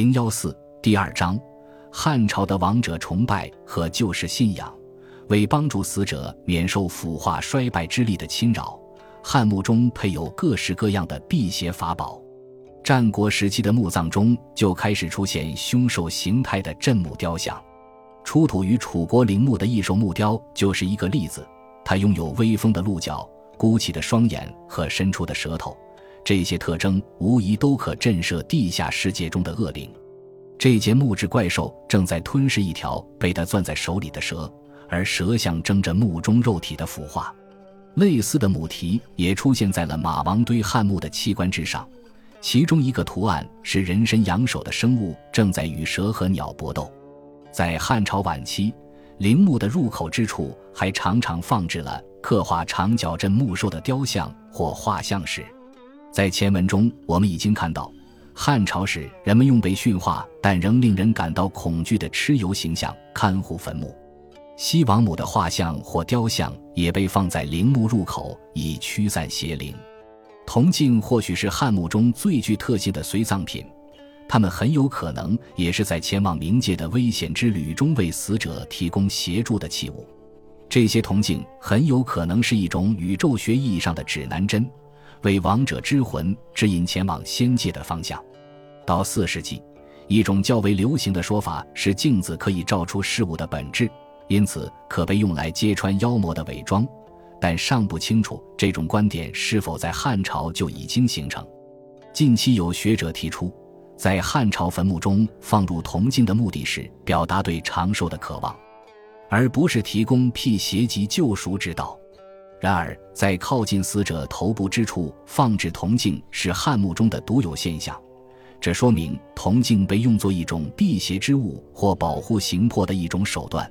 014第二章，汉朝的王者崇拜和旧式信仰。为帮助死者免受腐化衰败之力的侵扰，汉墓中配有各式各样的辟邪法宝。战国时期的墓葬中就开始出现凶兽形态的镇墓雕像，出土于楚国陵墓的异兽木雕就是一个例子。它拥有威风的鹿角、鼓起的双眼和伸出的舌头，这些特征无疑都可震慑地下世界中的恶灵。这节木质怪兽正在吞噬一条被它攥在手里的蛇，而蛇象征着墓中肉体的腐化。类似的母题也出现在了马王堆汉墓的器官之上，其中一个图案是人身羊首的生物正在与蛇和鸟搏斗。在汉朝晚期，陵墓的入口之处还常常放置了刻画长角镇木兽的雕像或画像石。在前文中我们已经看到，汉朝时人们用被驯化但仍令人感到恐惧的蚩尤形象看护坟墓，西王母的画像或雕像也被放在陵墓入口以驱散邪灵。铜镜或许是汉墓中最具特性的随葬品，它们很有可能也是在前往冥界的危险之旅中为死者提供协助的器物。这些铜镜很有可能是一种宇宙学意义上的指南针，为王者之魂指引前往仙界的方向。到4世纪，一种较为流行的说法是镜子可以照出事物的本质，因此可被用来揭穿妖魔的伪装，但尚不清楚这种观点是否在汉朝就已经形成。近期有学者提出，在汉朝坟墓中放入铜镜的目的是表达对长寿的渴望，而不是提供辟邪及救赎之道。然而，在靠近死者头部之处放置铜镜是汉墓中的独有现象，这说明铜镜被用作一种辟邪之物或保护形魄的一种手段。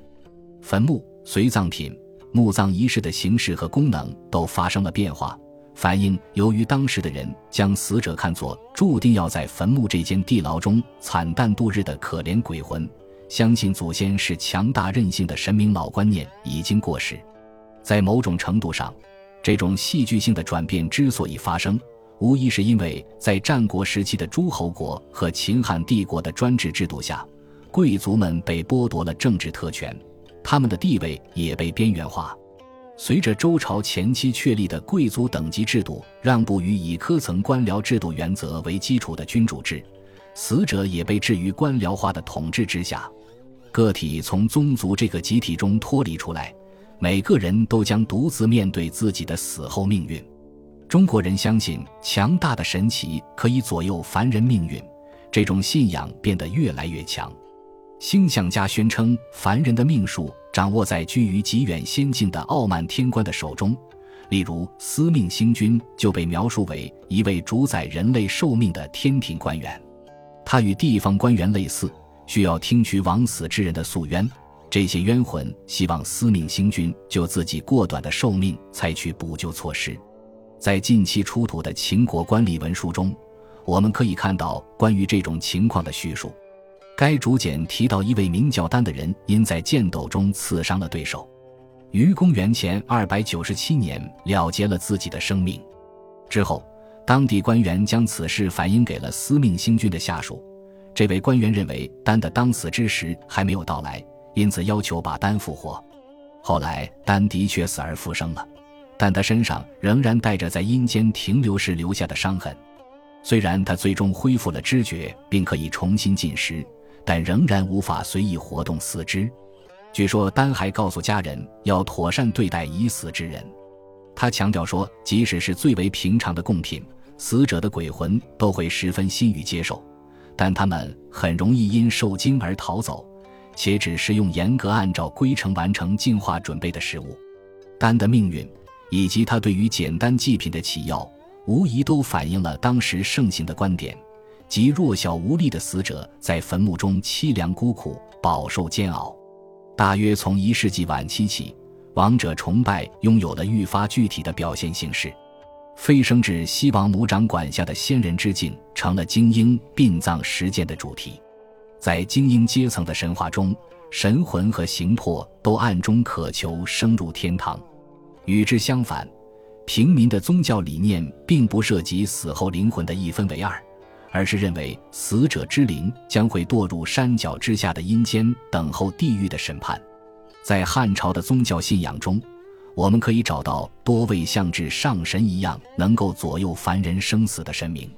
坟墓、随葬品、墓葬仪式的形式和功能都发生了变化，反映由于当时的人将死者看作注定要在坟墓这间地牢中惨淡度日的可怜鬼魂，相信祖先是强大任性的神明老观念已经过时。在某种程度上，这种戏剧性的转变之所以发生，无疑是因为在战国时期的诸侯国和秦汉帝国的专制制度下，贵族们被剥夺了政治特权，他们的地位也被边缘化。随着周朝前期确立的贵族等级制度让步于以科层官僚制度原则为基础的君主制，死者也被置于官僚化的统治之下。个体从宗族这个集体中脱离出来，每个人都将独自面对自己的死后命运。中国人相信强大的神奇可以左右凡人命运，这种信仰变得越来越强。星象家宣称凡人的命数掌握在居于极远仙境的傲慢天官的手中，例如司命星君就被描述为一位主宰人类寿命的天庭官员。他与地方官员类似，需要听取枉死之人的诉冤，这些冤魂希望司命星君就自己过短的寿命采取补救措施。在近期出土的秦国官吏文书中，我们可以看到关于这种情况的叙述。该竹简提到一位名叫丹的人因在剑斗中刺伤了对手，于公元前297年了结了自己的生命。之后，当地官员将此事反映给了司命星君的下属，这位官员认为丹的当死之时还没有到来，因此要求把丹复活。后来丹的确死而复生了，但他身上仍然带着在阴间停留时留下的伤痕。虽然他最终恢复了知觉并可以重新进食，但仍然无法随意活动四肢。据说丹还告诉家人要妥善对待已死之人，他强调说即使是最为平常的贡品，死者的鬼魂都会十分心于接受，但他们很容易因受惊而逃走，且只是用严格按照规程完成进化准备的食物。丹的命运以及他对于简单祭品的起药，无疑都反映了当时盛行的观点，即弱小无力的死者在坟墓中凄凉孤苦，饱受煎熬。大约从1世纪晚期起，王者崇拜拥有了愈发具体的表现形式。飞升至西王母掌管下的先人之境成了精英殡葬实践的主题。在精英阶层的神话中，神魂和形魄都暗中渴求升入天堂。与之相反，平民的宗教理念并不涉及死后灵魂的一分为二，而是认为死者之灵将会堕入山脚之下的阴间，等候地狱的审判。在汉朝的宗教信仰中，我们可以找到多位像至上神一样能够左右凡人生死的神明。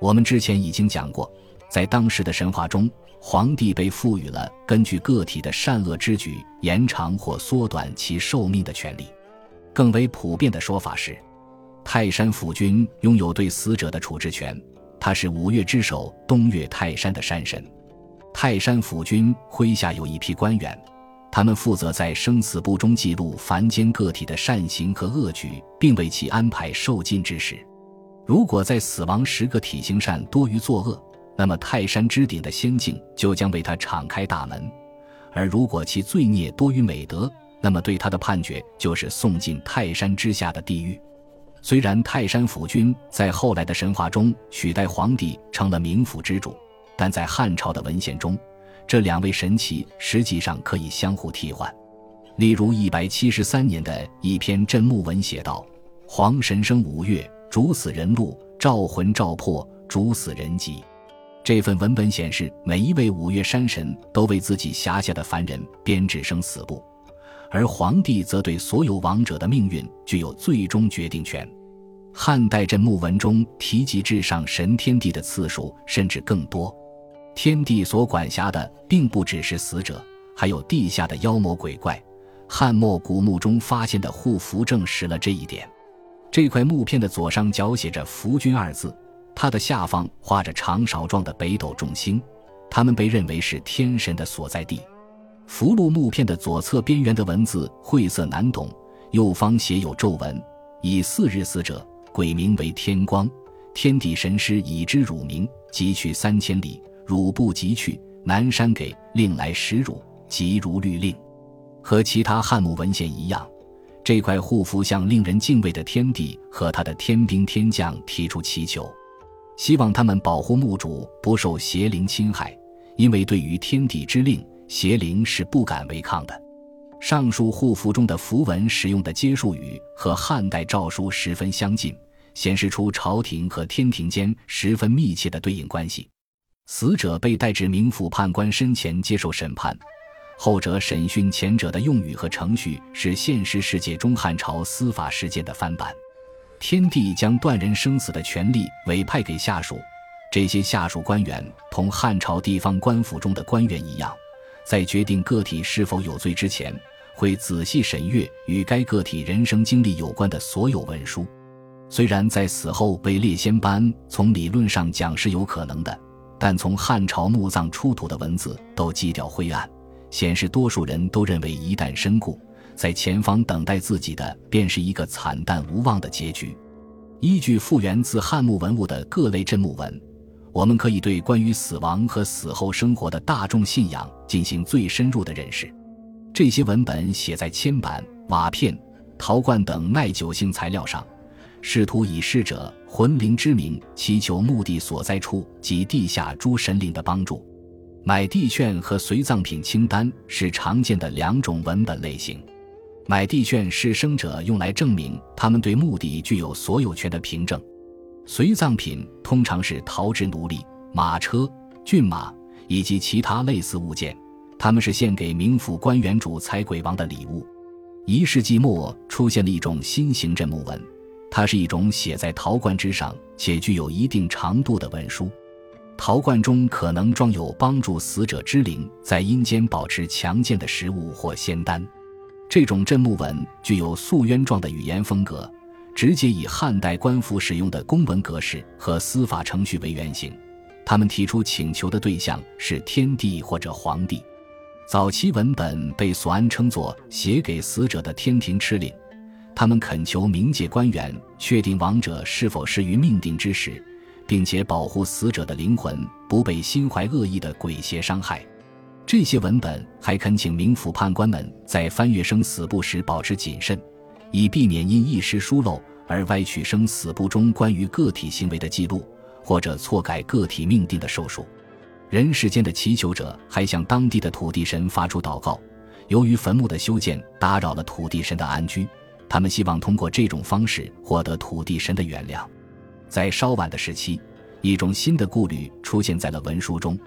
我们之前已经讲过，在当时的神话中，皇帝被赋予了根据个体的善恶之举延长或缩短其寿命的权利。更为普遍的说法是，泰山府君拥有对死者的处置权，他是五岳之首东岳泰山的山神。泰山府君麾下有一批官员，他们负责在生死簿中记录凡间个体的善行和恶举，并为其安排受尽之时。如果在死亡时个体行善多于作恶，那么泰山之顶的仙境就将为他敞开大门，而如果其罪孽多于美德，那么对他的判决就是送进泰山之下的地狱。虽然泰山府君在后来的神话中取代皇帝成了冥府之主，但在汉朝的文献中，这两位神祇实际上可以相互替换。例如173年的一篇镇墓文写道：黄神生五岳，主死人禄，召魂召魄，主死人籍。这份文本显示，每一位五岳山神都为自己辖下的凡人编制生死簿，而皇帝则对所有亡者的命运具有最终决定权。汉代镇墓文中提及至上神天帝的次数甚至更多，天帝所管辖的并不只是死者，还有地下的妖魔鬼怪。汉末古墓中发现的护符证实了这一点。这块木片的左上角写着“福君”二字，它的下方画着长勺状的北斗众星，它们被认为是天神的所在地。符箓木片的左侧边缘的文字晦涩难懂，右方写有咒文：以四日死者，鬼名为天光，天地神师以之辱名，即去3000里，汝不及去，南山给，令来食汝，即如律令。和其他汉墓文献一样，这块护符向令人敬畏的天帝和他的天兵天将提出祈求，希望他们保护墓主不受邪灵侵害，因为对于天地之令，邪灵是不敢违抗的。上述护符中的符文使用的接数语和汉代诏书十分相近，显示出朝廷和天庭间十分密切的对应关系。死者被带至冥府判官身前接受审判，后者审讯前者的用语和程序是现实世界中汉朝司法实践的翻版。天帝将断人生死的权利委派给下属，这些下属官员同汉朝地方官府中的官员一样，在决定个体是否有罪之前，会仔细审阅与该个体人生经历有关的所有文书。虽然在死后位列仙班从理论上讲是有可能的，但从汉朝墓葬出土的文字都基调灰暗，显示多数人都认为一旦身故，在前方等待自己的便是一个惨淡无望的结局。依据复原自汉墓文物的各类镇墓文，我们可以对关于死亡和死后生活的大众信仰进行最深入的认识。这些文本写在铅板、瓦片、陶罐等耐久性材料上，试图以逝者魂灵之名祈求墓地所在处及地下诸神灵的帮助。买地券和随葬品清单是常见的两种文本类型。买地券是生者用来证明他们对墓地具有所有权的凭证，随葬品通常是陶制奴隶、马车、骏马以及其他类似物件，他们是献给冥府官员主财鬼王的礼物。1世纪末出现了一种新型镇墓文，它是一种写在陶罐之上且具有一定长度的文书，陶罐中可能装有帮助死者之灵在阴间保持强健的食物或仙丹。这种镇墓文具有诉冤状的语言风格，直接以汉代官府使用的公文格式和司法程序为原型，他们提出请求的对象是天帝或者皇帝。早期文本被索安称作写给死者的天庭敕令，他们恳求冥界官员确定亡者是否是于命定之时，并且保护死者的灵魂不被心怀恶意的鬼邪伤害。这些文本还恳请冥府判官们在翻阅生死簿时保持谨慎，以避免因一时疏漏而歪曲生死簿中关于个体行为的记录，或者错改个体命定的寿数。人世间的祈求者还向当地的土地神发出祷告，由于坟墓的修建打扰了土地神的安居，他们希望通过这种方式获得土地神的原谅。在稍晚的时期，一种新的顾虑出现在了文书中，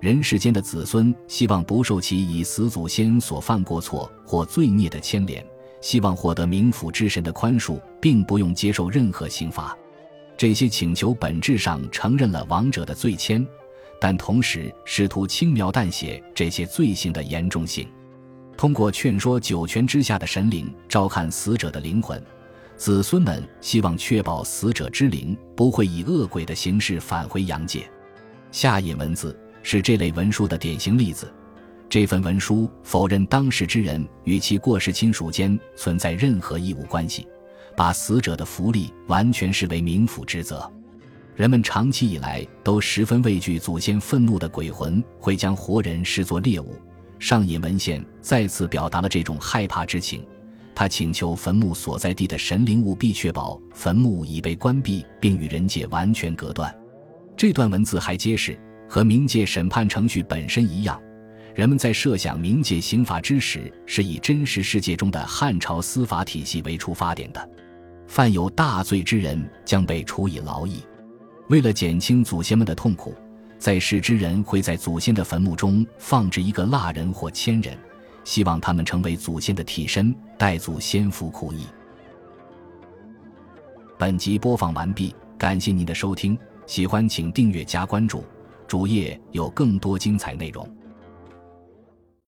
人世间的子孙希望不受其以死祖先所犯过错或罪孽的牵连，希望获得冥府之神的宽恕，并不用接受任何刑罚。这些请求本质上承认了亡者的罪愆，但同时试图轻描淡写这些罪行的严重性。通过劝说九泉之下的神灵照看死者的灵魂，子孙们希望确保死者之灵不会以恶鬼的形式返回阳界。下引文字是这类文书的典型例子。这份文书否认当事之人与其过世亲属间存在任何义务关系，把死者的福利完全视为冥府之责。人们长期以来都十分畏惧祖先愤怒的鬼魂会将活人视作猎物，上引文献再次表达了这种害怕之情。他请求坟墓所在地的神灵务必确保坟墓已被关闭并与人界完全隔断。这段文字还揭示，和冥界审判程序本身一样，人们在设想冥界刑法之时，是以真实世界中的汉朝司法体系为出发点的。犯有大罪之人将被处以劳役。为了减轻祖先们的痛苦，在世之人会在祖先的坟墓中放置一个蜡人或铅人，希望他们成为祖先的替身，代祖先服苦役。本集播放完毕，感谢您的收听，喜欢请订阅加关注，主页有更多精彩内容。